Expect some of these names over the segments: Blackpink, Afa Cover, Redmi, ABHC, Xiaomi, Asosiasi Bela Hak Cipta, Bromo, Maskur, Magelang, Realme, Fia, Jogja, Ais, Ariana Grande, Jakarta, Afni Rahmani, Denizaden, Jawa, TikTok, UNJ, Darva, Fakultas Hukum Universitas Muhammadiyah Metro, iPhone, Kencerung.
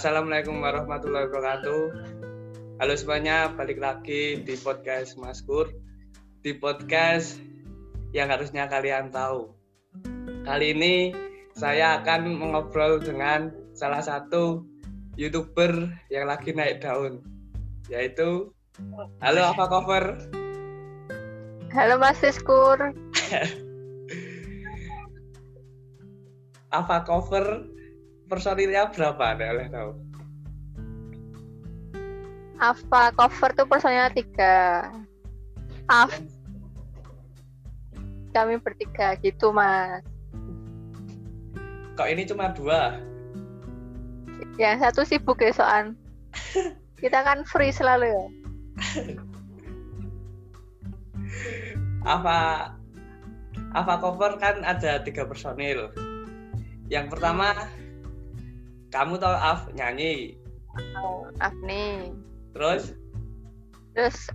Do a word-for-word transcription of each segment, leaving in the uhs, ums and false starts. Assalamualaikum warahmatullahi wabarakatuh. Halo semuanya, balik lagi di podcast Maskur, di podcast yang harusnya kalian tahu. Kali ini saya akan mengobrol dengan salah satu YouTuber yang lagi naik daun, yaitu halo Afa Cover. Halo Mas Maskur. Afa Cover personilnya berapa nih, oleh tahu? Afa Cover tuh personilnya tiga. Af, kami bertiga gitu Mas. Kok ini cuma dua? Yang satu sibuk ya soan. Kita kan free selalu ya. Afa Afa Cover kan ada tiga personil. Yang pertama, kamu tau Af nyanyi. Oh, Afni. Terus? Terus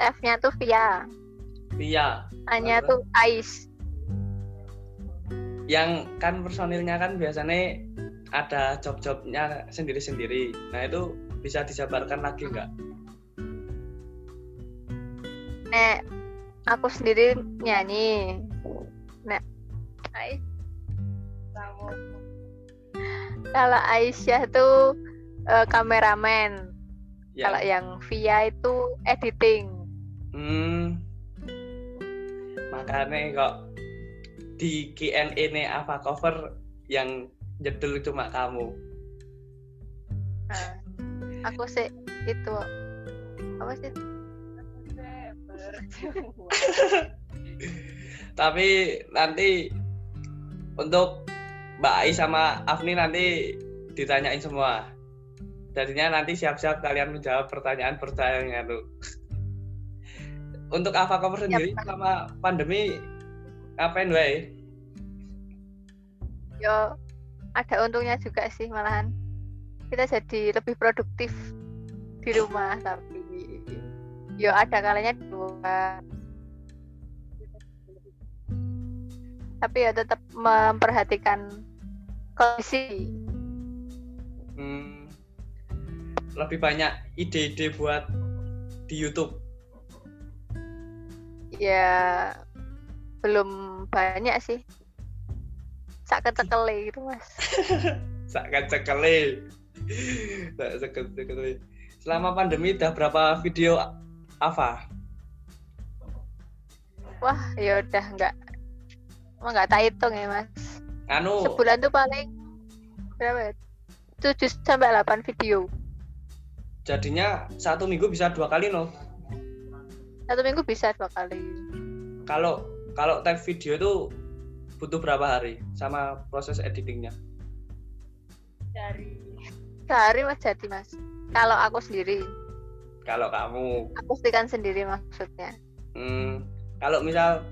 F-nya tuh Fia. Fia. A-nya terus tuh Ais. Yang kan personilnya kan biasanya ada job-jobnya sendiri-sendiri. Nah itu bisa dijabarkan lagi nggak? Nek, aku sendiri nyanyi. Nek, Ais. Kamu. Kalau Aisyah tuh uh, kameramen, ya. Kalau yang Fia itu editing. Hmm, makanya kok di Q and A ini Afa Cover yang jedul cuma kamu. Nah, aku sih itu apa sih? Tapi nanti untuk Mbak Ais sama Afni nanti ditanyain semua. Jadinya nanti siap-siap kalian menjawab pertanyaan-pertanyaan tuh. Untuk Afa Cover sendiri ya, sama pandemi ngapain wae? Yo, ada untungnya juga sih malahan. Kita jadi lebih produktif di rumah tapi yo ada kalanya dua. Tapi ya tetap memperhatikan kondisi. Hmm, lebih banyak ide-ide buat di YouTube. Ya belum banyak sih. Sak kecekele gitu Mas. Sak kecekele. Sak kecekele. Selama pandemi udah berapa video Afa? Wah, ya udah enggak Emang nggak tak hitung ya Mas. Anu. Sebulan tuh paling berapa? Tujuh sampai delapan video. Jadinya satu minggu bisa dua kali no? Satu minggu bisa dua kali. Kalau kalau take video tuh butuh berapa hari sama proses editingnya? Sehari. Sehari Mas jadi Mas. Kalau aku sendiri. Kalau kamu? Aku pastikan sendiri maksudnya. Hmm. Kalau misal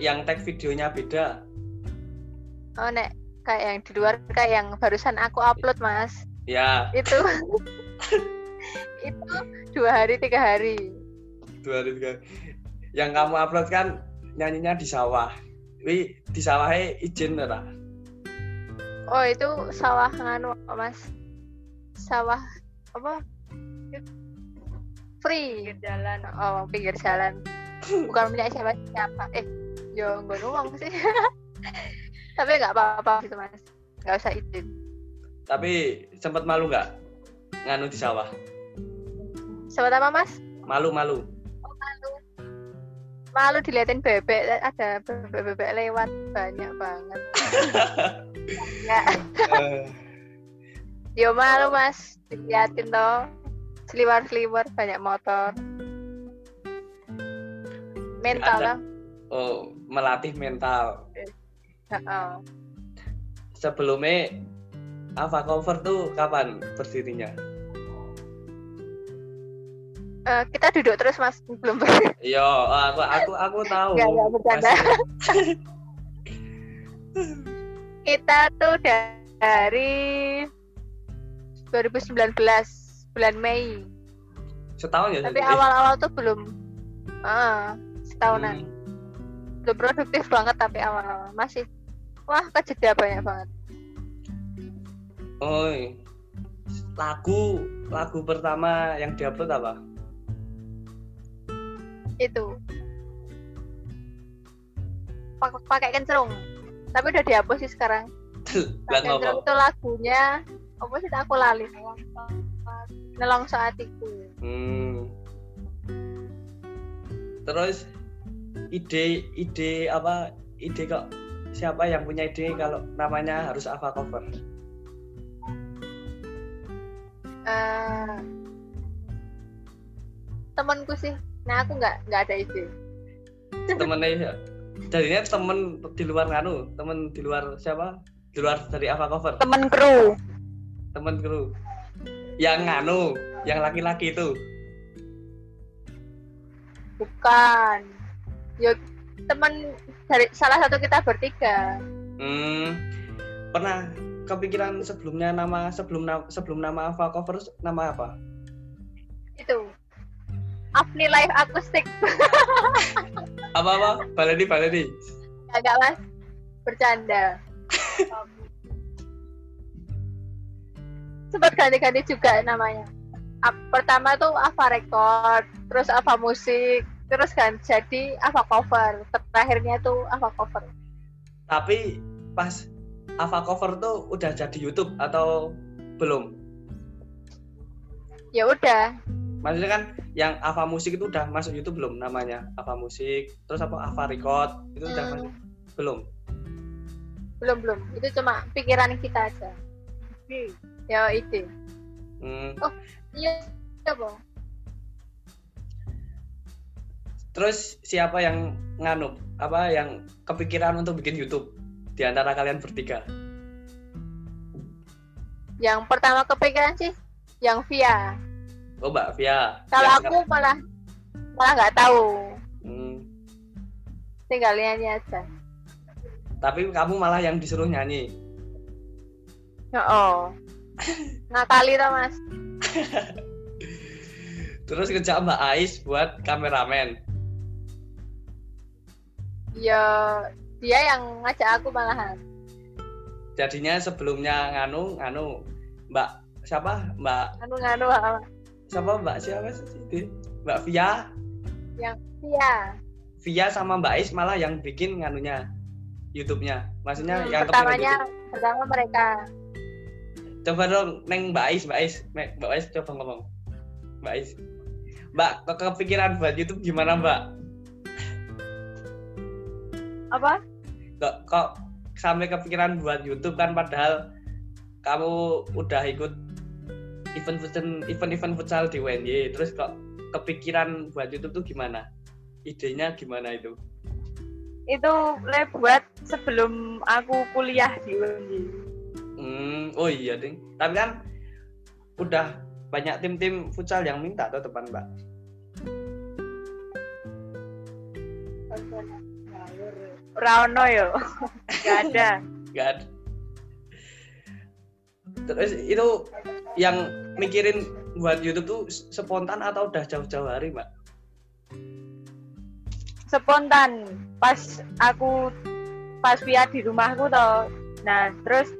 yang tag videonya beda. Oh nek kayak yang di luar kayak yang barusan aku upload Mas. Ya. Itu itu dua hari tiga hari. Dua hari tiga. Hari. Yang kamu upload kan nyanyinya di sawah. Wi di sawahnya izin ora? Oh itu sawah nganu Mas. Sawah apa? Free. Pinggir jalan. Oh pinggir jalan. Bukan punya siapa-siapa. Eh, yo nggak nuang sih. Tapi nggak apa-apa gitu Mas. Nggak usah izin. Tapi sempat malu nggak nganu di sawah? Sempat apa Mas? Malu-malu. Oh malu. Malu diliatin bebek. Ada bebek-bebek lewat banyak banget. Nggak. Yo malu Mas. Diliatin toh. Seliwar-seliwar banyak motor. Mental lah. Oh, melatih mental. Heeh. Sebelumnya Afa Cover tuh kapan berdirinya? Uh, kita duduk terus Mas, belum berdiri. Yo, aku aku aku tahu. Enggak enggak bercanda. Kita tuh dari dua ribu sembilan belas bulan Mei. Setahun ya. Tapi jadi awal-awal tuh belum. Uh. tahunan. Hmm. Udah produktif banget tapi awal-awal masih wah kejeda banyak banget. Oh, lagu lagu pertama yang diupload apa? Itu pakai kencerung, tapi udah dihapus sih sekarang. Kencerung itu lagunya apa sih? Aku lali. Nelong Saatiku. Hmm. Terus ide ide apa? Ide kok siapa yang punya ide kalau namanya harus Afa Cover? Uh, temanku sih. Nah, aku nggak nggak ada ide. Temennya jadinya temen di luar nganu, temen di luar siapa? Di luar dari Afa Cover. Temen kru. Temen kru. Yang nganu, yang laki-laki itu. Bukan. Ya temen dari salah satu kita bertiga. Hmm. Pernah kepikiran sebelumnya nama sebelum na- sebelum nama Afa Cover nama apa? Itu Afni Live Akustik. Apa-apa? Baladi, baladi. Agak mas, bercanda. Sempat ganti-ganti juga namanya. Pertama tuh Afa Record, terus Afa Musik, terus kan jadi Afa Cover. Terakhirnya tuh Afa Cover. Tapi pas Afa Cover tuh udah jadi YouTube atau belum? Ya udah. Maksudnya kan yang Afa Musik itu udah masuk YouTube belum namanya? Afa Musik, terus apa Afa Record itu hmm. udah masuk belum? Belum belum. Itu cuma pikiran kita aja. Hmm. Ya itu. Hmm. Oh, iya, iya, Bang. Terus siapa yang nganup? Apa yang kepikiran untuk bikin YouTube di antara kalian bertiga? Yang pertama kepikiran sih yang Fia. Oh, Mbak Fia. Kalau ya, aku sekarang malah malah nggak tahu. Hmm. Tinggal nyanyi aja. Tapi kamu malah yang disuruh nyanyi. Oh, ngakali toh mas. Terus kerja Mbak Ais buat kameramen. Ya, dia yang ngajak aku malahan. Jadinya sebelumnya nganu nganu Mbak siapa Mbak? Nganu nganu. Sama Mbak siapa sih? Mbak Fia. Yang Fia. Fia sama Mbak Ais malah yang bikin nganunya YouTube-nya. Maksudnya hmm, yang pertamanya YouTube. Pertama mereka. Coba dong neng Mbak Ais, Mbak Ais, Mbak Ais coba ngomong. Mbak Ais. Mbak, kepikiran buat YouTube gimana, Mbak? Apa? Kok kok sampai kepikiran buat YouTube kan padahal kamu udah ikut event-event event-event futsal di U N J, terus kok kepikiran buat YouTube tuh gimana? Idenya gimana itu? Itu lebih buat sebelum aku kuliah di U N J. Hmm, oh iya ding. Tapi kan udah banyak tim-tim futsal yang minta tuh teman Mbak. Rano yo, nggak ada. Nggak ada. Terus itu yang mikirin buat YouTube tuh spontan atau udah jauh-jauh hari, Mbak? Spontan. Pas aku pas Fia di rumahku toh. Nah, terus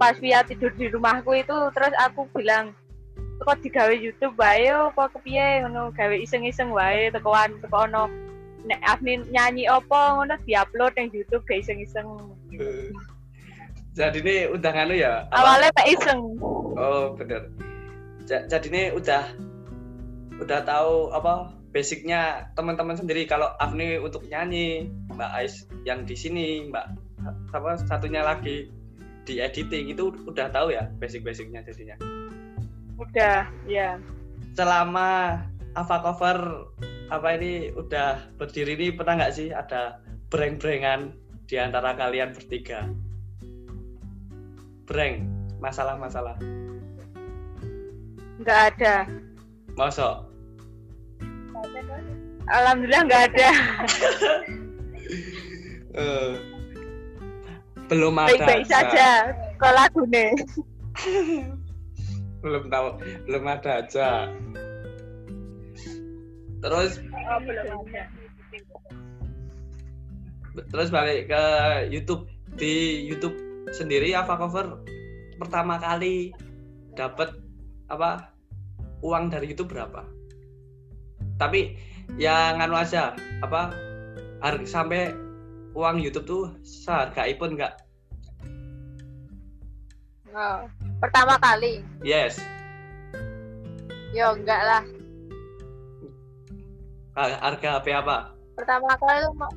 pas Fia tidur di rumahku itu terus aku bilang, "Kok digawe YouTube wae apa kepiye ngono, gawe iseng-iseng wae tekoan teko ono nek Afni nyanyi apa ngono diupload nang YouTube gawe iseng-iseng." Jadi ini udah nganu ya? Awalnya tak iseng. Oh bener. Jadi ini udah udah tahu apa basicnya teman-teman sendiri. Kalau Afni untuk nyanyi, Mbak Ais yang di sini, Mbak apa satunya lagi di editing itu udah tahu ya basic-basicnya jadinya. Udah ya. Selama Afa Cover apa ini udah berdiri ini pernah nggak sih ada breng-brengan di antara kalian bertiga? Breng, masalah-masalah. Enggak ada. Masa? Alhamdulillah enggak ada. uh, belum ada. Baik-baik saja, kok lagune. Belum tahu, belum ada aja. Terus oh, belum ada. Terus balik ke YouTube. Di YouTube sendiri Afa Cover pertama kali dapat apa uang dari itu berapa? Tapi yang anu aja apa harga sampai uang YouTube tuh seharga iPhone nggak? Oh, pertama kali. Yes. Yo enggak lah. Harga H P apa? Pertama kali lu mau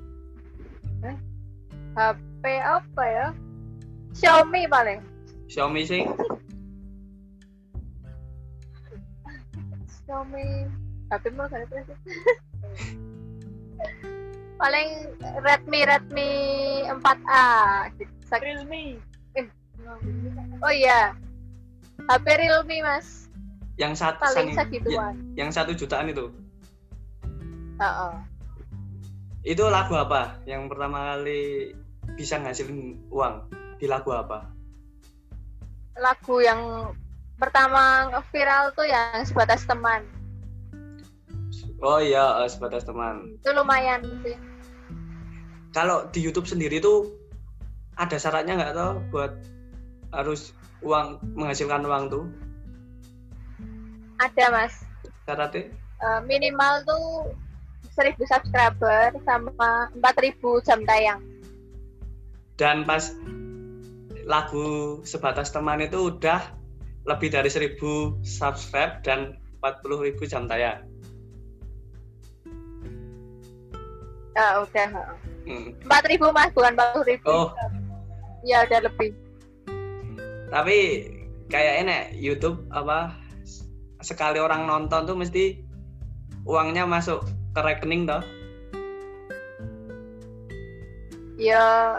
eh? H P apa ya? Xiaomi paling. Xiaomi sih. Xiaomi, tapi malah kan itu. Paling Redmi Redmi empat A gitu. Realme. Eh. Oh iya. H P Realme, Mas. Yang satu paling segituan. Yang satu jutaan itu. Heeh. Itu lagu apa yang pertama kali bisa ngasilin uang? Di lagu apa? Lagu yang pertama viral tuh yang Sebatas Teman. Oh iya, Sebatas Teman. Itu lumayan sih. Kalau di YouTube sendiri tuh ada syaratnya nggak tau buat harus uang menghasilkan uang tuh? Ada, Mas. Syaratnya? Uh, minimal tuh seribu subscriber sama empat ribu jam tayang. Dan pas lagu Sebatas Teman itu udah lebih dari seribu subscribe dan empat puluh ribu jam tayang. Ah, oh, udah. Hmm. empat ribu Mas, bukan empat puluh ribu. Oh. Ya udah lebih. Tapi kayak enak YouTube apa sekali orang nonton tuh mesti uangnya masuk ke rekening toh? Ya,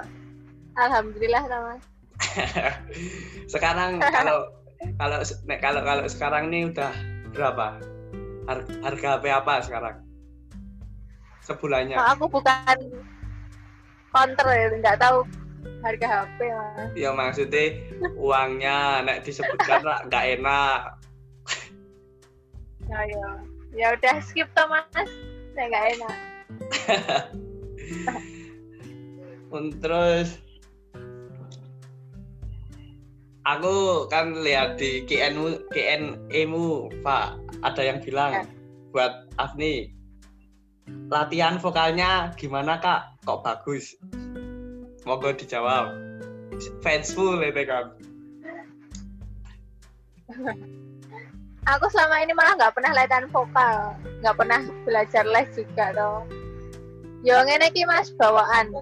alhamdulillah Mas. Sekarang kalau kalau kalau kalau sekarang nih udah berapa? Harga H P apa sekarang? Sebulannya? Nah, aku bukan counter ya, nggak tahu harga H P Mas. Ya maksudnya uangnya nek disebutkan nggak enak. Ya ya. Ya udah skip toh Mas. Nggak enak. Terus aku kan lihat di K N E-mu, Pak, ada yang bilang ya. Buat Afni, latihan vokalnya gimana Kak? Kok bagus? Moga dijawab. Fansful ya kan. Aku selama ini malah nggak pernah latihan vokal, nggak pernah belajar les juga toh. Yo ngene iki Mas bawaan.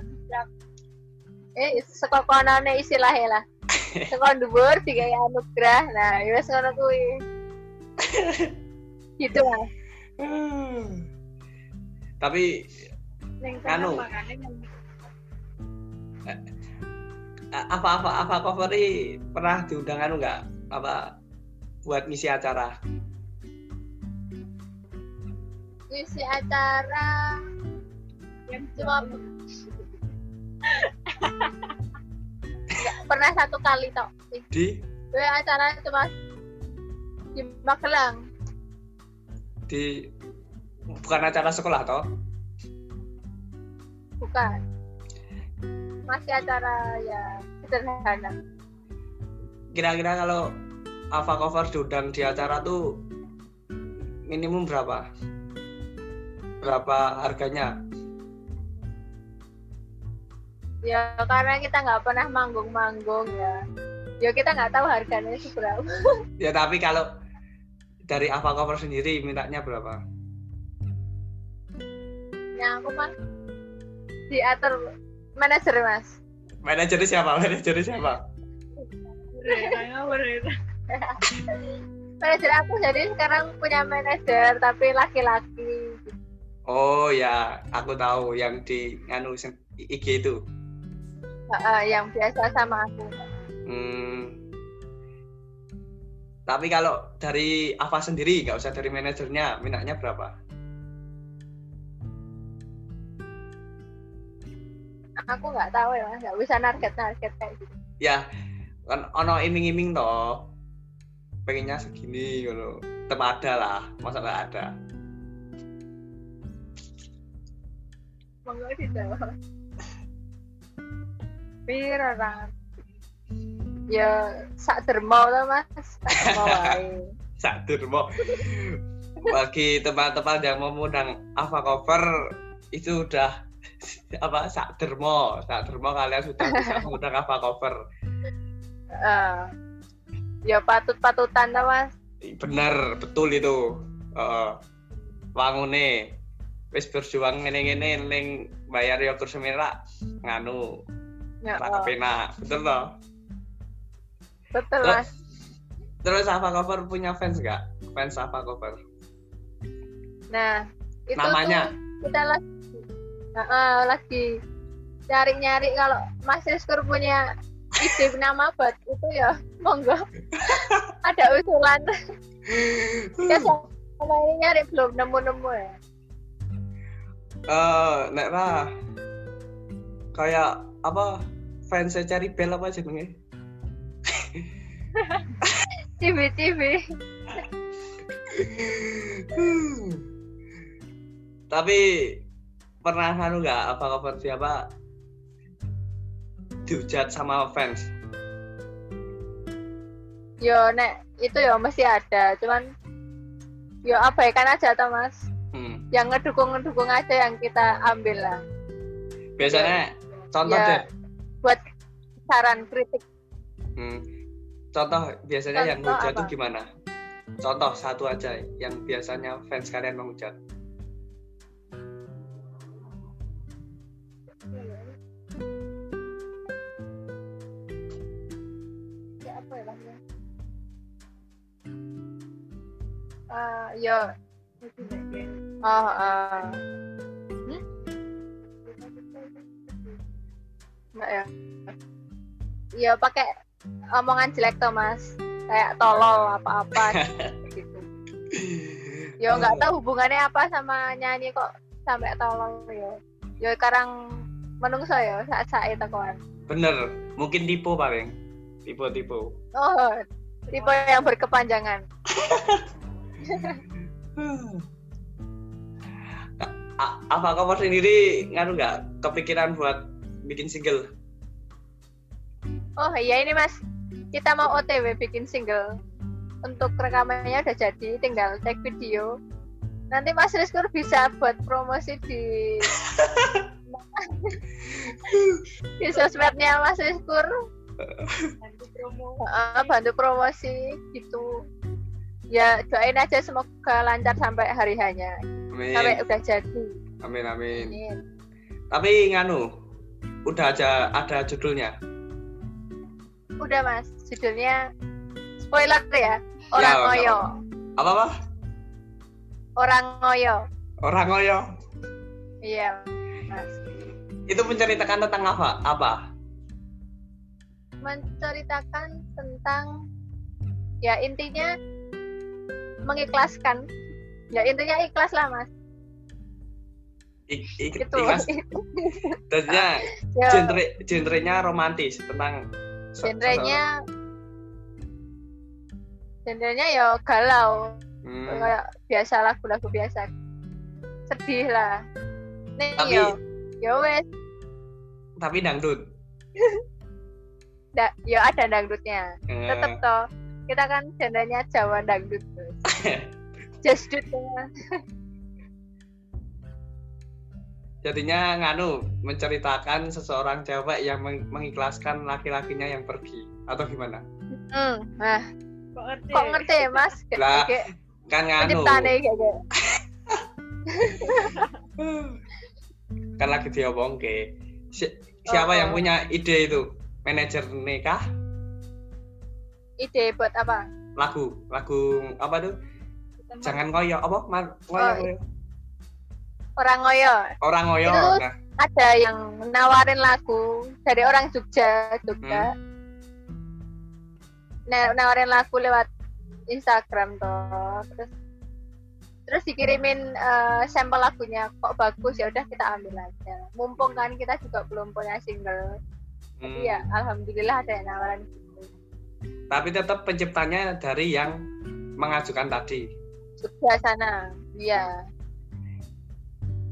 Eh sekokonane istilahnya lah. Sekon dhuwur digaya anugrah. Nah, wis ngono kuwi. Gitu lah. Hmm. Tapi anu apa-apa apa cover pernah diundang anu enggak? Apa buat misi acara? Misi acara yang cuma pernah satu kali tok di eh, acara itu Mas di Magelang di bukan acara sekolah toh bukan masih acara ya sederhana. Kira-kira kalau Afa Cover diundang di acara tuh minimum berapa berapa harganya? Ya karena kita nggak pernah manggung-manggung ya. Ya kita nggak tahu harganya seberapa. Ya tapi kalau dari Afa Cover sendiri mintanya berapa? Nah aku mah diatur manajer Mas. Manajer siapa? Manajer siapa? Manajer aku jadi sekarang punya manajer tapi laki-laki. Oh ya aku tahu yang di nganu I G itu. Uh, yang biasa sama aku. Hmm. Tapi kalau dari Afa sendiri, nggak usah dari manajernya, minatnya berapa? Aku nggak tahu ya, nggak bisa target-target kayak gitu. Ya, kan ono iming-iming toh, pengennya segini kalau tetap ada lah, masa nggak ada? Monggo dijawab. Pira Ya sak dermo lah mas. Mau aja. Sak dermo. Bagi teman-teman yang mau mengundang Afa Cover itu udah apa sak dermo, sak dermo kalian sudah bisa mengundang Afa Cover. Uh, ya patut-patutan lah mas. Benar, betul itu. Uh, wangune wis berjuang ngene-ngene ning bayar yo kursi merah nganu. Ya ora kepenak, betul toh? Betul, Mas. Terus, terus Afa Cover punya fans enggak? Fans Afa Cover. Nah, itu namanya tuh kita lagi uh, lagi cari-nyari kalau Mas Maskur punya ide nama buat itu ya, monggo. Ada usulan. Ya sama ini nyari belum nemu-nemu ya. Uh, nek ra kayak apa fans cari bel apa jenenge? T V T V. Tapi pernah anu enggak Afa Cover siapa dihujat sama fans? Yo nek itu yo masih ada, cuman yo abaikan aja toh Mas. Yang ngedukung-ngedukung aja yang kita ambil lah. Biasanya ya, contoh ya, deh. Buat saran kritik. Hmm. Contoh biasanya contoh yang menghujat itu gimana? Contoh satu aja yang biasanya fans kalian menghujat. Ya apa ya lah ya? Uh, ya. Oh, uh. hmm? Nggak ya? Ya pakai omongan jelek toh mas, kayak tolol apa-apa gitu. Yo nggak tahu hubungannya apa sama nyanyi kok sampai tolol yo. Yo sekarang menungso yo saat-saat itu kawan. Bener, mungkin tipe paling, tipe-tipe. Oh, tipe yang berkepanjangan. Afa Cover sendiri nganu nggak kepikiran buat bikin single? Oh iya ini mas, kita mau O T W bikin single. Untuk rekamannya udah jadi, tinggal take video. Nanti Mas Rizkur bisa buat promosi di di sosmednya Mas Rizkur. Bantu promo. Uh, bantu promosi gitu. Ya doain aja semoga lancar sampai hari hanya. Amin. Sampai udah jadi. Amin, amin amin. Tapi nganu, udah aja ada judulnya. Udah mas, judulnya spoiler ya. Orang ya, ngoyo. Apa apa? Orang ngoyo. Orang ngoyo. Iya mas. Itu menceritakan tentang apa? Apa? Menceritakan tentang ya intinya mengikhlaskan. Ya intinya ikhlas lah mas. I- i- gitu. Ikhlas. Terusnya genre genrenya romantis tentang. Genrenya genrenya ya galau. Hmm. Kayak biasa lagu-lagu biasa. Sedih lah. Nih tapi, yo yo wes. Tapi dangdut. Nggak, yo ada dangdutnya. Hmm. Tetep toh. Kita kan genrenya Jawa dangdut. Just do it. Jadinya nganu menceritakan seseorang cewek yang meng- mengikhlaskan laki-lakinya yang pergi atau gimana? Hmm, nah. Kok ngerti? Kok ngerti ya, Mas? Lah, kan nganu. Kan lagi diomongke. Si- siapa oh, yang punya ide itu? Manajer nikah? Ide buat apa? Lagu, lagu apa tuh? Jangan ngoyo, apa? Mar- ngoyo, oh, ngoyo. Orang ngoyo. Orang ngoyo. Itu nah, ada yang nawarin lagu dari orang Jogja, Jogja. Hmm. Nah, nawarin lagu lewat Instagram toh. Terus terus dikirimin uh, sampel lagunya kok bagus ya udah kita ambil aja. Mumpung kan kita juga belum punya single. Hmm. Tapi ya alhamdulillah ada yang nawaran gitu. Tapi tetap penciptanya dari yang mengajukan tadi. Jogja sana, iya.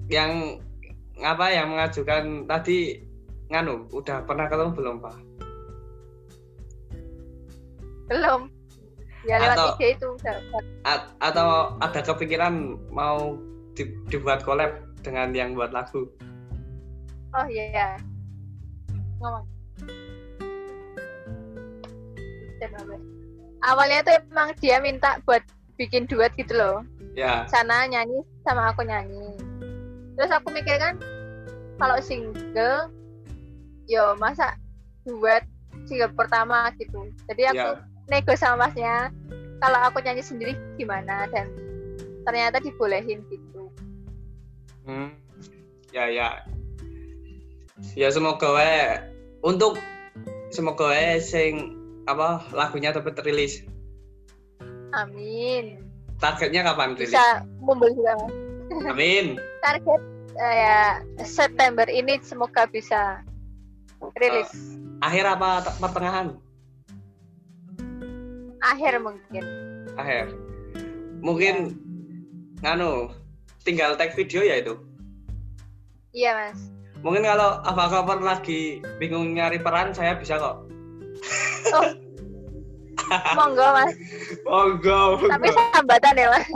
Yang apa yang mengajukan tadi nganu udah pernah ketemu belum pak? belum. Ya lewat atau, I G itu. A- atau ada kepikiran mau di- dibuat collab dengan yang buat lagu? Oh iya. Ngomong. Awalnya tuh emang dia minta buat bikin duet gitu loh. Ya. Sana nyanyi sama aku nyanyi. Terus aku mikir kan kalau single, yo masa duet single pertama gitu. Jadi aku ya. nego sama masnya, kalau aku nyanyi sendiri gimana, dan ternyata dibolehin gitu. Hmm. Ya ya. Ya semoga we untuk semoga we sing apa lagunya dapat rilis. Amin. Targetnya kapan rilis? Bisa membeli banget. Amin. Target uh, ya September ini semoga bisa rilis. Uh, akhir apa t- pertengahan? Akhir mungkin. Akhir. Mungkin ya. Nganu tinggal tag video ya itu. Iya, Mas. Mungkin kalau Afa Cover lagi bingung nyari peran, saya bisa kok. Oh. Monggo mas. Monggo. Monggo. Tapi sambatan ya mas.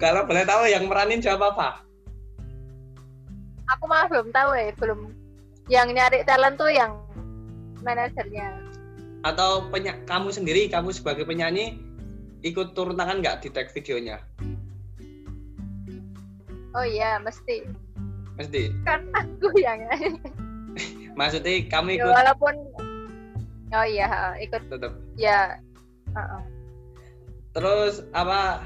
Kalau boleh tahu yang meranin siapa pak? Aku malah belum tahu ya, belum. Yang nyari talent tuh yang manajernya. Atau peny- kamu sendiri, kamu sebagai penyanyi ikut turun tangan nggak di tag videonya? Oh iya mesti. Mesti. Kan aku yang nyanyi. Maksudnya kamu ikut ya, walaupun oh iya ikut tetap ya uh-uh. Terus apa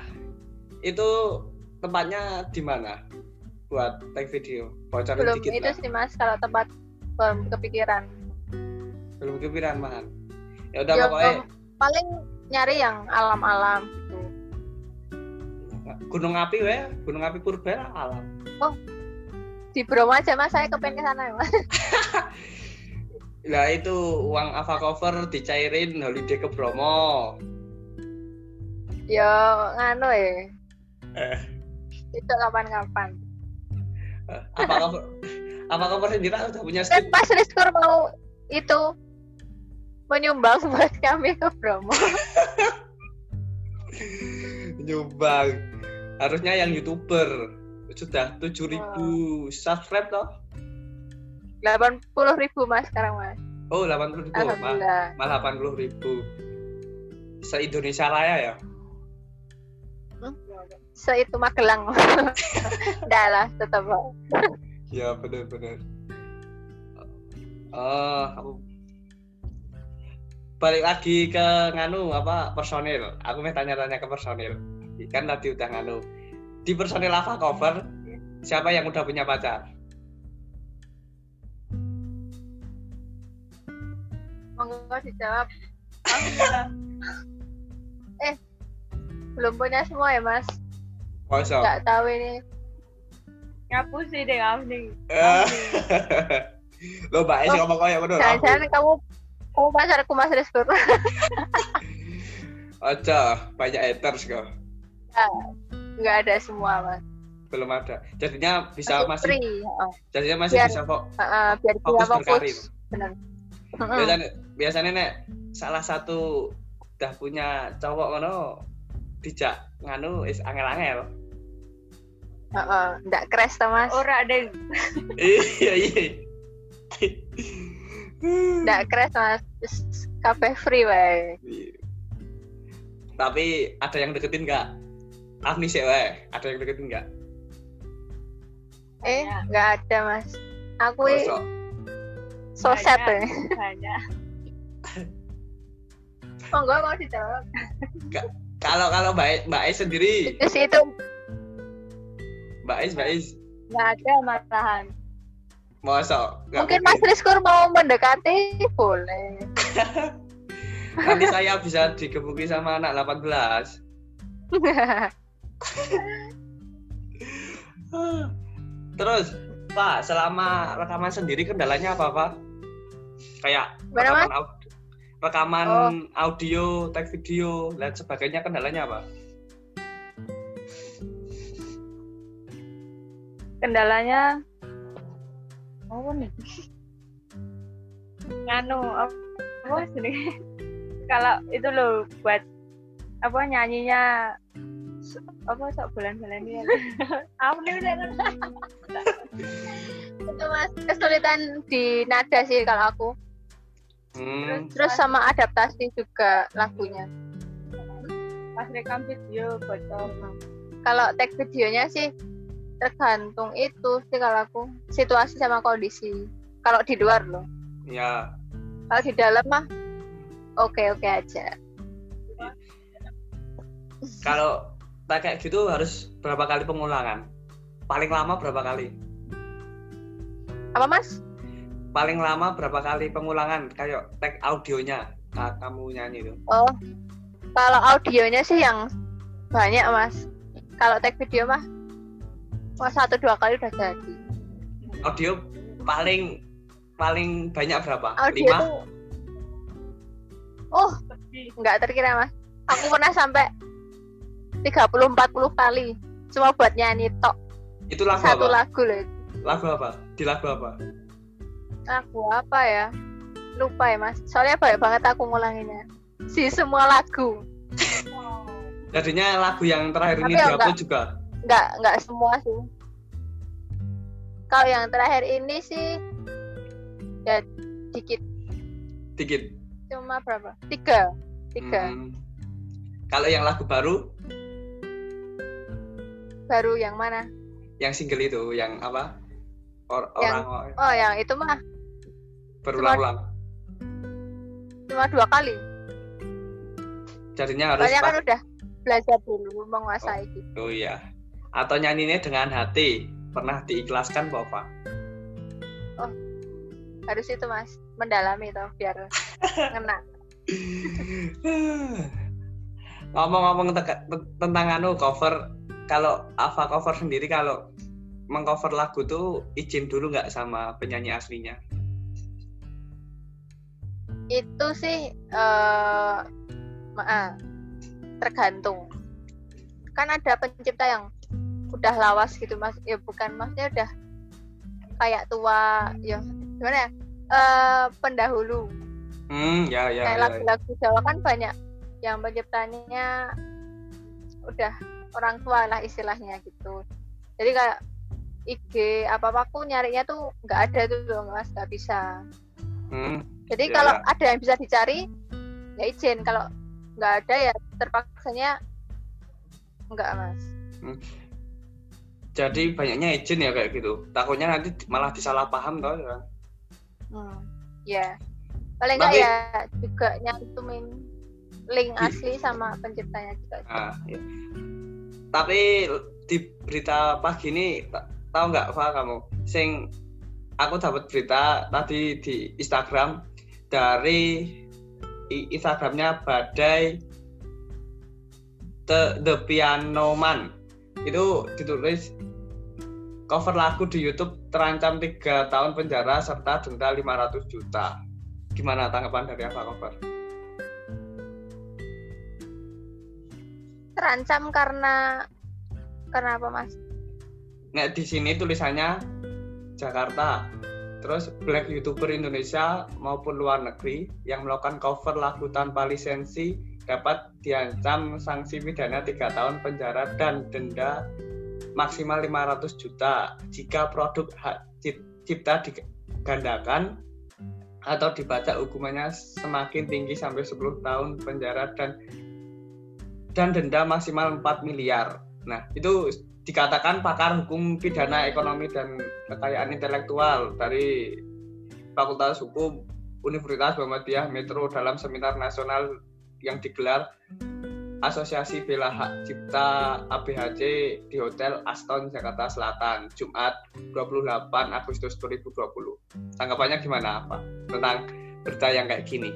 itu tempatnya di mana buat take video bocorin dikit lah. Belum itu sih mas, kalau tempat belum kepikiran belum kepikiran mahan ya udah ya, pokoknya paling nyari yang alam-alam gitu. Gunung api weh gunung api purba alam oh di Bromo aja mas, saya kepengen kesana ya mas. Nah itu uang Afa Cover dicairin holiday ke Bromo. Yo ngano ya. Eh. Itu kapan-kapan. Afa Cover, Afa Cover sendiri udah punya script. Dan pas Rizkur mau itu menyumbang buat kami ke Bromo. Menyumbang. Harusnya yang YouTuber. Sudah tujuh ribu oh. subscribe toh? delapan puluh ribu mas sekarang mas. Oh delapan puluh ribu Alhamdulillah. Mal delapan puluh ribu se-Indonesia Raya ya? Hmm? Se-itu Magelang. Nggak lah, tetap lah. Ya benar-benar. Uh, aku... Balik lagi ke nganu apa personil. Aku mau tanya-tanya ke personil. Kan tadi udah nganu. Di personil Afa Cover, siapa yang udah punya pacar? Monggo dijawab. Eh, belum punya semua ya mas? Kosong. Gak tahu ini. Ngapusi deh Afni. Lo Mbak Ais ngomong kayak bener. Jangan-jangan kamu kamu pacarku mas Rizkur. Ojo, banyak haters kok. Ya. Nggak ada semua mas, belum ada, jadinya bisa masih, masih oh. jadinya masih biar, bisa kok fo- uh, fokus, fokus berkarir. Benar. Biasanya, biasanya nek salah satu udah punya cowok ngono dijak nganu is angel-angel. Heeh, uh, uh, ndak crash ta mas? Ora deng. Iya iya. Ndak crash mas, kabeh free wae. Tapi ada yang deketin enggak? Afni cewek, ada yang deketin nggak? Eh, nggak ada mas. Aku oh, so set ya. Banyak. Oh nggak mau dijawab. Kalau kalau Mbak Mbak Ais sendiri. Itu sih itu. Mbak Ais Mbak Ais. Nggak ada marahan. Masa? Mungkin Mas Rizkur mau mendekati, boleh. Nanti saya bisa dikebuki sama anak delapan belas. Terus Pak, selama rekaman sendiri kendalanya apa Pak? Kayak rekaman, aud- rekaman oh. audio, take video dan sebagainya, kendalanya apa? Kendalanya apa nih? nganu apa sih kalau itu loh buat apa nyanyinya apa sok bulan-bulan ini aku nih udah itu mas kesulitan di nada sih kalau aku hmm. terus sama adaptasi juga lagunya pas rekam video bocor. Kalau tag videonya sih tergantung itu sih kalau aku situasi sama kondisi kalau di luar loh ya kalau di dalam mah oke-oke aja. Kalau kayak gitu harus berapa kali pengulangan? Paling lama berapa kali? Apa mas? Paling lama berapa kali pengulangan kayak tag audionya saat kamu nyanyi itu? Oh, kalau audionya sih yang banyak mas. Kalau tag video mah wah satu dua kali udah jadi. Audio paling paling banyak berapa? Audio lima? Tuh... Oh, nggak terkira mas. Aku pernah sampai tiga puluh sampai empat puluh kali cuma buat nyanyi tok. Itu lagu satu apa? Lagu loh. Lagu apa? Di lagu apa? Lagu apa ya? Lupa ya mas. Soalnya banyak banget aku ngulanginnya. Si semua lagu. Jadinya lagu yang terakhir ini dihapus juga? Enggak, enggak semua sih. Kalau yang terakhir ini sih ya dikit. Dikit? Cuma berapa? Tiga. Tiga. Hmm. Kalau yang lagu baru? Baru yang mana? Yang single itu, yang apa? Or, yang, orang Oh, yang itu mah berulang-ulang. Cuma, cuma dua kali. Jadinya harus. Soalnya kan udah belajar dulu menguasai gitu. Oh, oh iya. Atau nyanyinya dengan hati, pernah diikhlaskan Bapak? Oh, harus itu mas, mendalami toh biar ngena. Ngomong-ngomong te- te- tentang anu cover, kalau Afa Cover sendiri kalau mengcover lagu tuh izin dulu nggak sama penyanyi aslinya? Itu sih uh, ma- tergantung. Kan ada pencipta yang udah lawas gitu mas, ya bukan maksudnya udah kayak tua, ya gimana ya? Uh, pendahulu. Hmm, ya ya. Kayak ya, lagu-lagu ya. Jawa kan banyak yang penciptanya udah orang tua lah istilahnya gitu. Jadi kayak I G apa-apa aku nyarinya tuh nggak ada tuh loh mas, nggak bisa. Hmm, Jadi ya, kalau ya. Ada yang bisa dicari ya izin, kalau nggak ada ya terpaksanya nggak mas. Hmm. Jadi banyaknya izin ya kayak gitu. Takutnya nanti malah disalah paham tau ya. Hmm, ya. Paling nggak ya juga nyantumin link asli sama penciptanya juga. Ah, iya. Tapi di berita pagi ini tahu nggak Fa kamu? Sing aku dapat berita tadi di Instagram dari Instagramnya Badai The, The Piano Man. Itu ditulis cover lagu di YouTube terancam tiga tahun penjara serta denda lima ratus juta. Gimana tanggapan dari Afa Cover? Terancam karena karena apa mas? Nah di sini tulisannya Jakarta, terus black youtuber Indonesia maupun luar negeri yang melakukan cover lagu tanpa lisensi dapat diancam sanksi pidana tiga tahun penjara dan denda maksimal lima ratus juta jika produk hak cipta digandakan atau dibajak hukumannya semakin tinggi sampai sepuluh tahun penjara dan dan denda maksimal empat miliar. Nah, itu dikatakan pakar hukum pidana ekonomi dan kekayaan intelektual dari Fakultas Hukum Universitas Muhammadiyah Metro dalam seminar nasional yang digelar Asosiasi Bela Hak Cipta A B H C di Hotel Aston, Jakarta Selatan, Jumat dua puluh delapan Agustus dua ribu dua puluh. Tanggapannya gimana, Pak? Tentang berita yang kayak gini.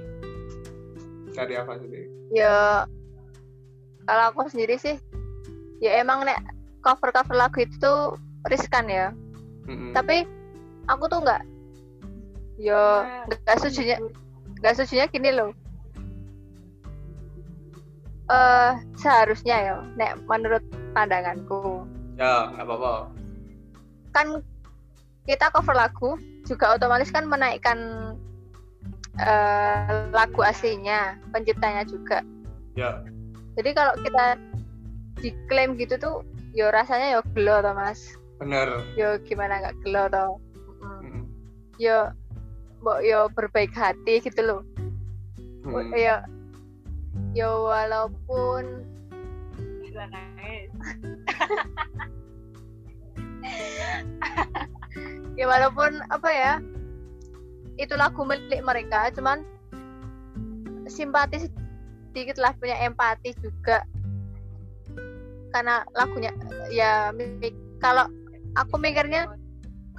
Dari apa sendiri? Ya, kalau aku sendiri sih ya emang nek cover-cover lagu itu tuh riskan ya. Mm-hmm. Tapi aku tuh enggak ya enggak setujunya enggak setujunya gini loh. Eh uh, seharusnya ya nek menurut pandanganku. Ya, enggak apa-apa. Kan kita cover lagu juga otomatis kan menaikkan uh, lagu aslinya, penciptanya juga. Ya. Jadi kalau kita diklaim gitu tuh, yo rasanya yo gelo toh Mas. Bener. Yo gimana nggak gelo toh? Mm. Yo, mbok yo berbaik hati gitu loh. Mm. Yo, yo walaupun nangis. Ya walaupun apa ya, itu lagu milik mereka, cuman simpati sedikit lah, punya empati juga karena lagunya ya. Kalau aku mikirnya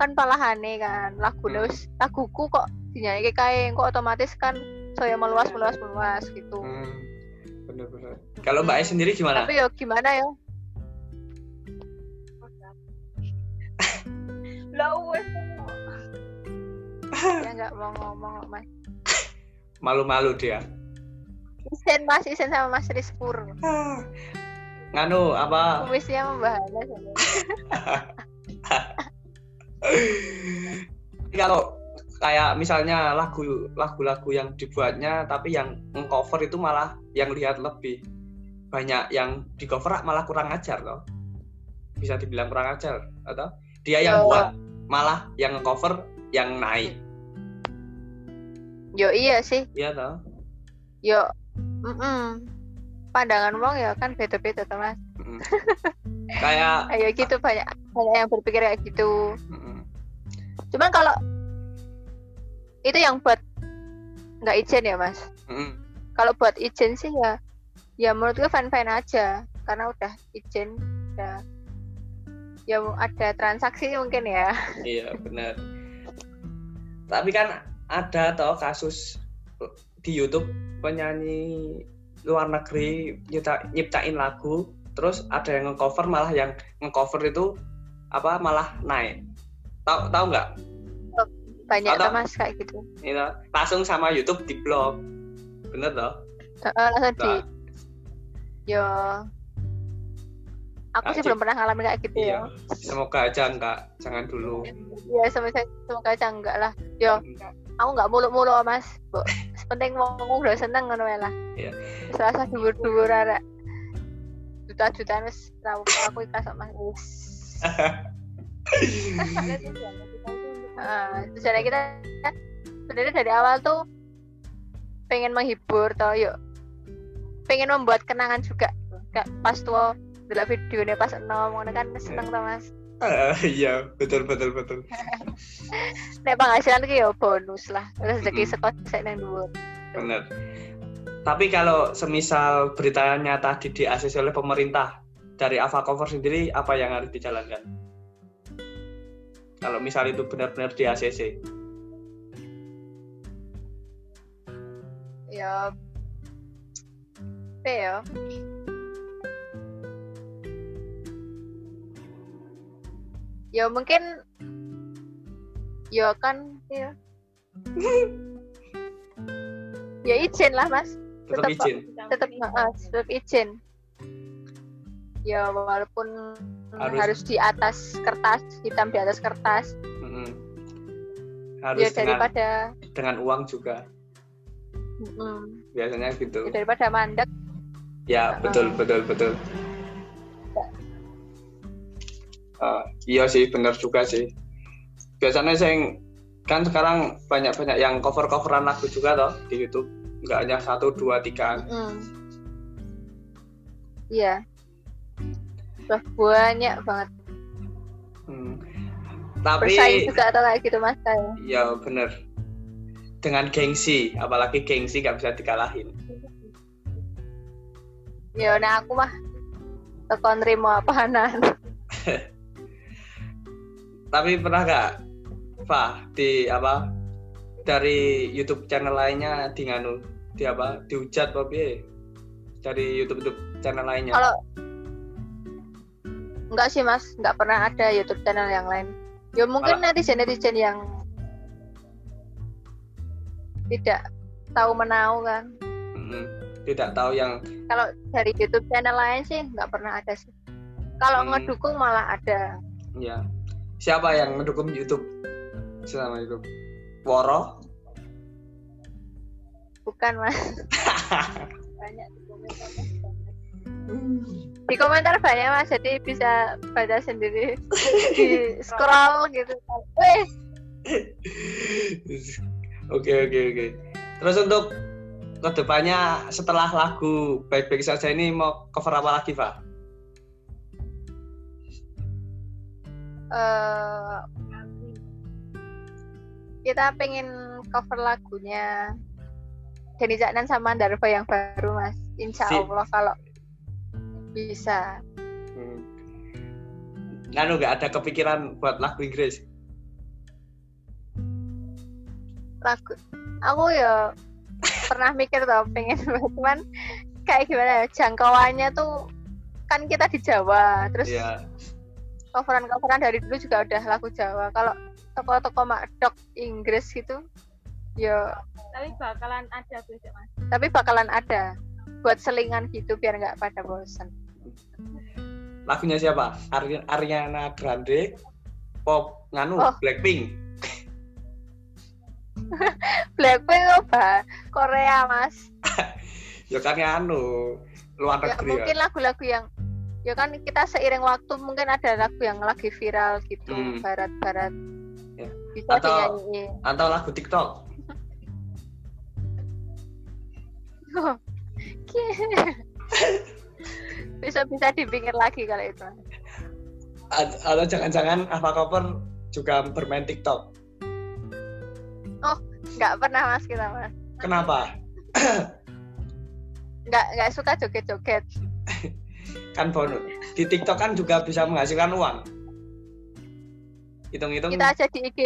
kan palahane kan lagu terus, laguku kok dinyanyi kae kok otomatis kan saya meluas meluas meluas gitu. Hmm. Benar-benar. Kalau Mbak Ais sendiri gimana? Tapi ya gimana ya? Loh, wes. Ya enggak mau ngomong, Mas. Malu-malu dia. Isen Mas, isen sama Mas Rizpur. Nganu apa? Wis ya membahana sebenarnya. Kalau kayak misalnya lagu, lagu-lagu yang dibuatnya tapi yang nge-cover itu malah yang lihat lebih banyak, yang di-cover malah kurang ajar toh. Bisa dibilang kurang ajar atau dia yang yo buat malah yang nge-cover yang naik. Yo iya sih. Iya toh. Yo mm-mm. Pandangan wong ya kan beda-beda toh Mas. Kayak ayo gitu banyak, banyak yang berpikir kayak gitu. Mm-mm. Cuman kalau itu yang buat nggak izin ya Mas. Mm. Kalau buat izin sih ya, ya menurutku fine-fine aja karena udah izin, udah ya ada transaksi mungkin ya. Iya benar. Tapi kan ada toh kasus di YouTube penyanyi luar negeri nyipta, nyiptain lagu, terus ada yang nge-cover malah yang nge-cover itu apa malah naik. Tahu tahu nggak? Banyak atau, Mas kayak gitu. Iya, you know, langsung sama YouTube di blog. Bener toh? Heeh, langsung di. Yo. Aku nah, sih belum pernah ngalamin kayak gitu iya. Ya. Semoga aja enggak, jangan dulu. Iya, semoga semoga aja enggak lah. Yo. Enggak. Aku enggak muluk-muluk, Mas. Penting wong udah seneng ngono wae lah. Iya. Selasa dhuwur-dhuwur arek juta-jutaan wis rawuh aku ikhlas kok Mas. Uh, tujuannya kita ya, sebenarnya dari awal tuh pengen menghibur toh, yuk pengen membuat kenangan juga. Gak pas tuh delok videonya pas enom ngono kan seneng toh Mas. Uh, iya betul betul betul. Nek penghasilan itu ya bonus lah, rezeki sekolah saya nang dhuwur. Bener. Tapi kalau semisal beritanya tadi diakses oleh pemerintah, dari Afa Cover sendiri apa yang harus dijalankan? Kalau misal itu benar-benar di A C C. Ya. Apa ya? Ya mungkin ya kan ya. Ya izin lah Mas. Tetap, tetap izin. Tetap uh, tetap izin. Ya walaupun harus, harus di atas kertas, hitam di atas kertas. Mm-hmm. Harus ya, daripada dengan, dengan uang juga. Mm-hmm. Biasanya gitu. Ya, daripada mandek. Ya uh-huh. betul betul betul. Ya. Uh, iya sih benar juga sih. Biasanya saya kan sekarang banyak banyak yang cover coveran lagu juga toh di YouTube. Nggak hanya satu dua tiga. Iya. Banyak banget. Hmm. Tapi bersaing juga atau kayak gitu Mas saya. Ya benar. Dengan gengsi, apalagi gengsi nggak bisa dikalahin. Ya, nah aku mah tekon rimo apanan. Tapi pernah nggak, Fah, di apa dari YouTube channel lainnya di nganu, di apa dihujat babe dari YouTube YouTube channel lainnya? Kalau enggak sih Mas, enggak pernah ada YouTube channel yang lain. Ya mungkin netizen-netizen yang tidak tahu menahu kan. Mm-hmm. Tidak tahu yang. Kalau dari YouTube channel lain sih enggak pernah ada sih. Kalau hmm. ngedukung malah ada. Iya. Siapa yang mendukung YouTube? Selama YouTube. Woro? bukan mas. Banyak di komentar banyak. Di komentar banyak mas, jadi bisa baca sendiri. Di scroll gitu. Weh. Oke oke oke. Terus untuk kedepannya setelah lagu Baik-Baik Saja ini mau cover apa lagi, Pak? Uh, kita pengen cover lagunya Denizaden sama Darva yang baru, mas. Insya Allah si. Kalau bisa. Hmm. Lalu nggak ada kepikiran buat lagu Inggris? Lagu, aku ya. Pernah mikir tau pengen, cuman kayak gimana jangkauannya tuh kan kita di Jawa terus yeah. coveran-coveran dari dulu juga udah lagu Jawa. Kalau toko-toko makdok Inggris gitu ya, tapi bakalan ada besok mas, tapi bakalan ada buat selingan gitu biar nggak pada bosan. Lagunya siapa? Ari- Ariana Grande pop nganu oh. Blackpink. Blackpink apa? Korea mas. Ya kan anu luar negeri ya, mungkin ya. Lagu-lagu yang ya kan kita seiring waktu mungkin ada lagu yang lagi viral gitu hmm. barat-barat ya. Bisa atau dinyanyiin. Atau lagu TikTok. Bisa-bisa dipikir lagi kalau itu. A- atau jangan-jangan Afa Cover juga bermain TikTok? Oh, nggak pernah mas kita mas. Kenapa? nggak nggak suka joget-joget. Kan bonus. Di TikTok kan juga bisa menghasilkan uang. Hitung-hitung. Kita aja di I G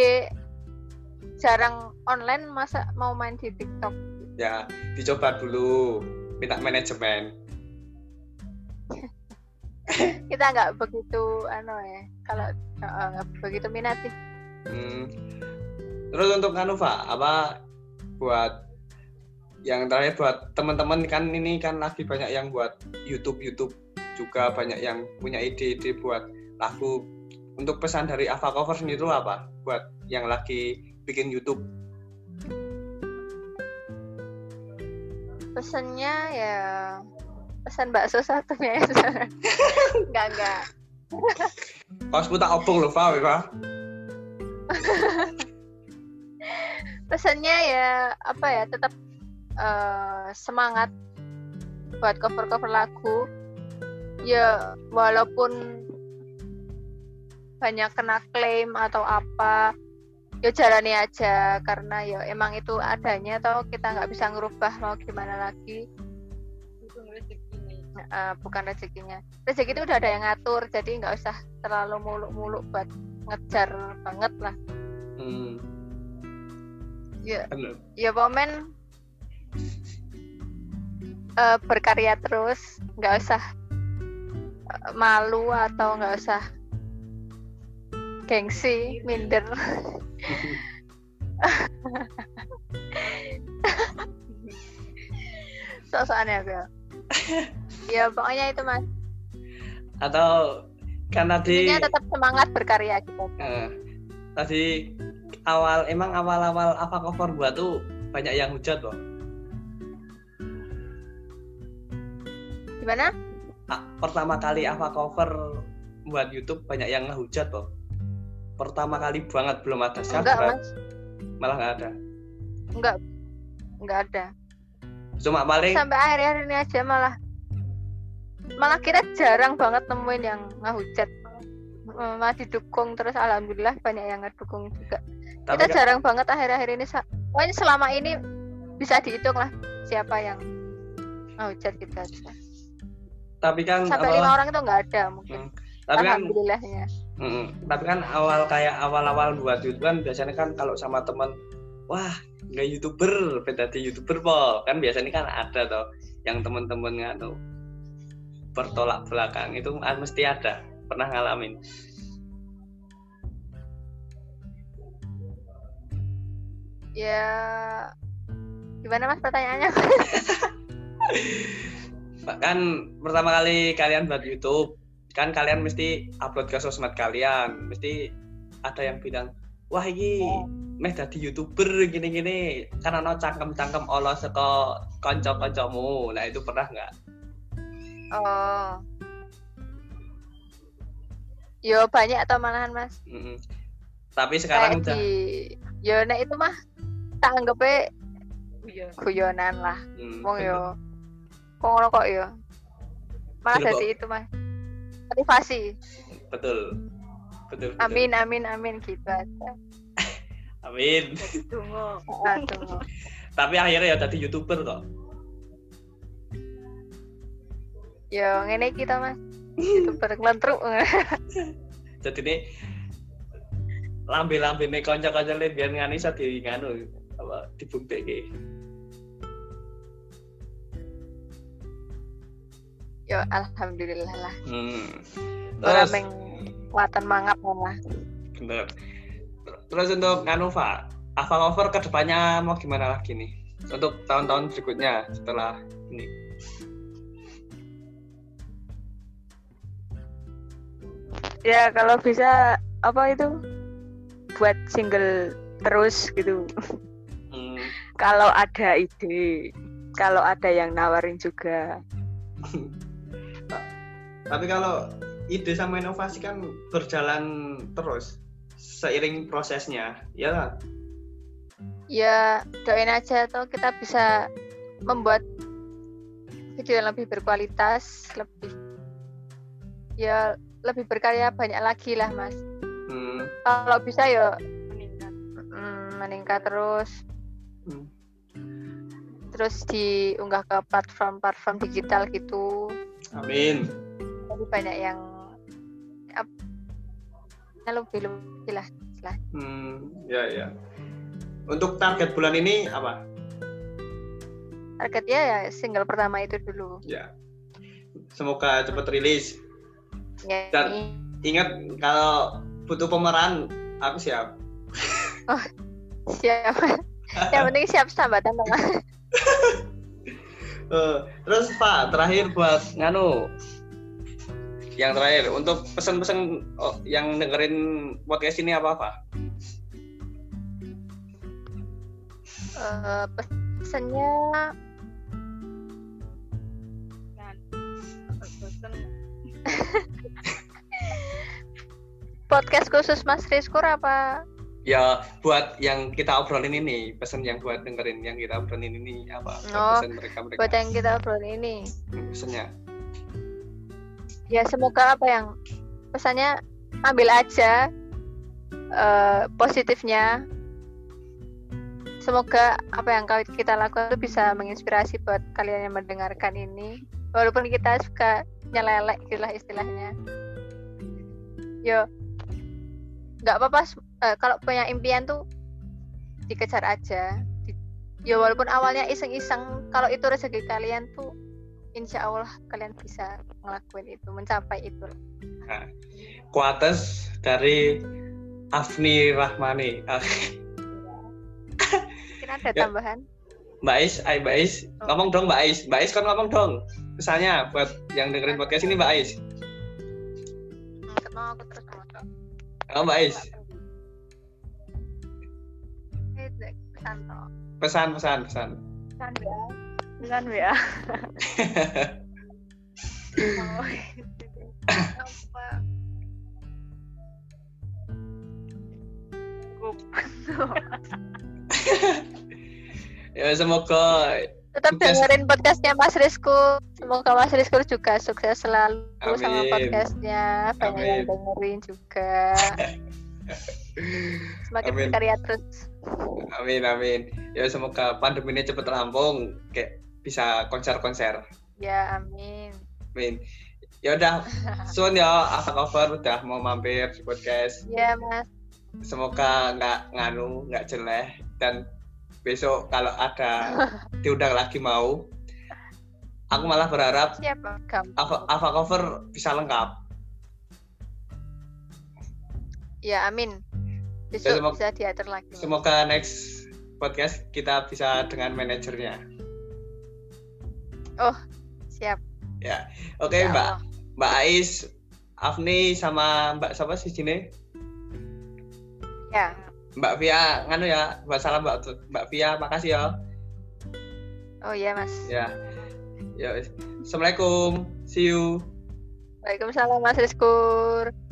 jarang online, masa mau main di TikTok? Ya, dicoba dulu. Minta manajemen. Kita nggak begitu, ano ya. Kalau uh, nggak begitu minat sih. Hmm. Terus untuk Kanuva, apa buat yang terakhir buat teman-teman kan ini kan lagi banyak yang buat YouTube-YouTube juga banyak yang punya ide-ide buat lagu. Untuk pesan dari Afa Cover sendiri itu apa buat yang lagi bikin YouTube? Pesannya ya pesan bakso satunya ya. Enggak enggak. Pas buta opung lho, Pak. Pesannya ya apa ya, tetap uh, semangat buat cover-cover lagu ya, walaupun banyak kena klaim atau apa ya jalani aja karena ya emang itu adanya, tau kita nggak bisa ngerubah mau gimana lagi. Bukan rezekinya, uh, bukan rezekinya rezeki itu udah ada yang ngatur, jadi nggak usah terlalu muluk-muluk buat ngejar banget lah. hmm. Ya, ya Pomen uh, berkarya terus, nggak usah uh, malu atau nggak usah gengsi, minder. So-soan ya Bel. Ya pokoknya itu mas. Atau kan tadi. Intinya tetap semangat berkarya gitu. Uh, tadi. Awal emang awal-awal Afa Cover buat tuh banyak yang hujat loh. Gimana? Ah, pertama kali Afa Cover buat YouTube banyak yang ngehujat loh. Pertama kali banget belum ada subscribe. Malah nggak ada. Enggak, nggak ada. Cuma paling sampai akhir-akhir ini aja malah malah kita jarang banget nemuin yang ngehujat. Malah didukung terus, alhamdulillah banyak yang ngedukung juga. Tapi kita gak... jarang banget akhir-akhir ini. Pokoknya selama ini bisa dihitung lah siapa yang ngehujat kita. Tapi kan sampai lima orang itu nggak ada mungkin. Hmm. Tapi alhamdulillahnya. Kan, mm, tapi kan awal kayak awal-awal buat YouTube kan biasanya kan kalau sama teman, wah nggak YouTuber, beda di YouTuber po. Kan biasanya kan ada toh yang teman-teman nggak tahu bertolak belakang itu mesti ada. Pernah ngalamin? Ya, gimana mas pertanyaannya? Kan pertama kali kalian buat YouTube, kan kalian mesti upload ke sosmed kalian, mesti ada yang bilang, wah iki meh dadi YouTuber gini-gini karena no cangkem-cangkem Allah saka kanca-kancamu. Nah, itu pernah enggak? Oh. Yo banyak atau malahan, Mas? Mm-mm. Tapi sekarang udah di... yo nek itu mah tak anggape guyonan lah. Wong hmm, yo kok ngono kok yo. Malah dadi itu, Mas. Motivasi. Betul. Betul, betul. Amin amin amin gitu aja. Amin. Tunggu, tunggu. Tapi akhirnya ya tadi YouTuber kok. Ya ngene iki to, Mas. YouTuber klentruk. Jadi ini lambe-lambene kanca-kancane biar ngani iso di nganu apa dibuktekke. Ya alhamdulillah lah. Hmm. Terus kuatan mangap lah. Bener. Terus untuk Anufa, Afa Cover ke depannya mau gimana lagi nih? Untuk tahun-tahun berikutnya setelah ini. Ya kalau bisa apa itu buat single terus gitu. Hmm. Kalau ada ide, kalau ada yang nawarin juga. Tapi kalau ide sama inovasi kan berjalan terus seiring prosesnya, ya kan? Ya, doain aja toh kita bisa membuat video yang lebih berkualitas, lebih ya lebih berkarya banyak lagi lah, Mas. Hmm. Kalau bisa ya meningkat, hmm, meningkat terus. Hmm. Terus diunggah ke platform-platform digital gitu. Amin. Jadi banyak yang lebih lebih lah. Hmm, ya ya. Untuk target bulan ini apa? Targetnya ya single pertama itu dulu. Ya. Semoga cepat rilis. Ya. Dan ingat kalau butuh pemeran aku siap. Oh, siap. Yang penting siap sambatan, Mas. Uh, terus Pak, terakhir buat nganu yang terakhir untuk pesan-pesan oh, yang dengerin podcast ini apa Pak? Uh, pesannya podcast khusus Mas Rizkur apa? Ya buat yang kita obrolin ini, pesan yang buat dengerin yang kita obrolin ini apa? Oh, pesan mereka-mereka. Buat yang kita obrolin ini. Pesannya. Ya semoga apa yang pesannya ambil aja uh, positifnya. Semoga apa yang kita lakukan itu bisa menginspirasi buat kalian yang mendengarkan ini. Walaupun kita suka nyelelek istilah istilahnya. Yo. Enggak apa-apa uh, kalau punya impian tuh dikejar aja. Di, ya walaupun awalnya iseng-iseng, kalau itu rezeki kalian tuh insya Allah kalian bisa ngelakuin itu, mencapai itu. Nah, kuates dari Afni Rahmani. Mungkin ada tambahan. Mbak Ais, ay Mbak Ais, oh. Ngomong dong Mbak Ais. Mbak Ais kan ngomong dong. Misalnya buat yang dengerin podcast ini Mbak Ais. Mau aku terus ngomong. Oh, Mbak Ais. Pesan toh. Pesan, pesan, pesan. Pesan ya. Pesan ya. Oh, apa? Ya semoga tetap dengerin podcastnya Mas Rizkur. Semoga Mas Rizkur juga sukses selalu. Amin. Sama podcastnya. Pengen dengerin juga. Semakin amin. Berkarya terus. Amin amin. Ya semoga pandemi ini cepat rampung. Kayak bisa konser-konser. Ya amin. Amin. Ya udah. Soon ya Afa Cover udah mau mampir di podcast. Ya Mas. Semoga nggak nganu, nggak jelek dan besok kalau ada diundang lagi mau, aku malah berharap Afa Cover bisa lengkap. Ya amin. Besok semoga, bisa diatur lagi. Semoga next podcast kita bisa dengan manajernya. Oh siap. Ya oke okay, ya Mbak Allah. Mbak Ais, Afni sama Mbak siapa sih sini? Ya. Mbak Fia nganu ya, buat salam Mbak Mbak Fia, makasih ya. Oh iya, Mas. Ya. Ya. Assalamualaikum. See you. Waalaikumsalam Mas Rizkur.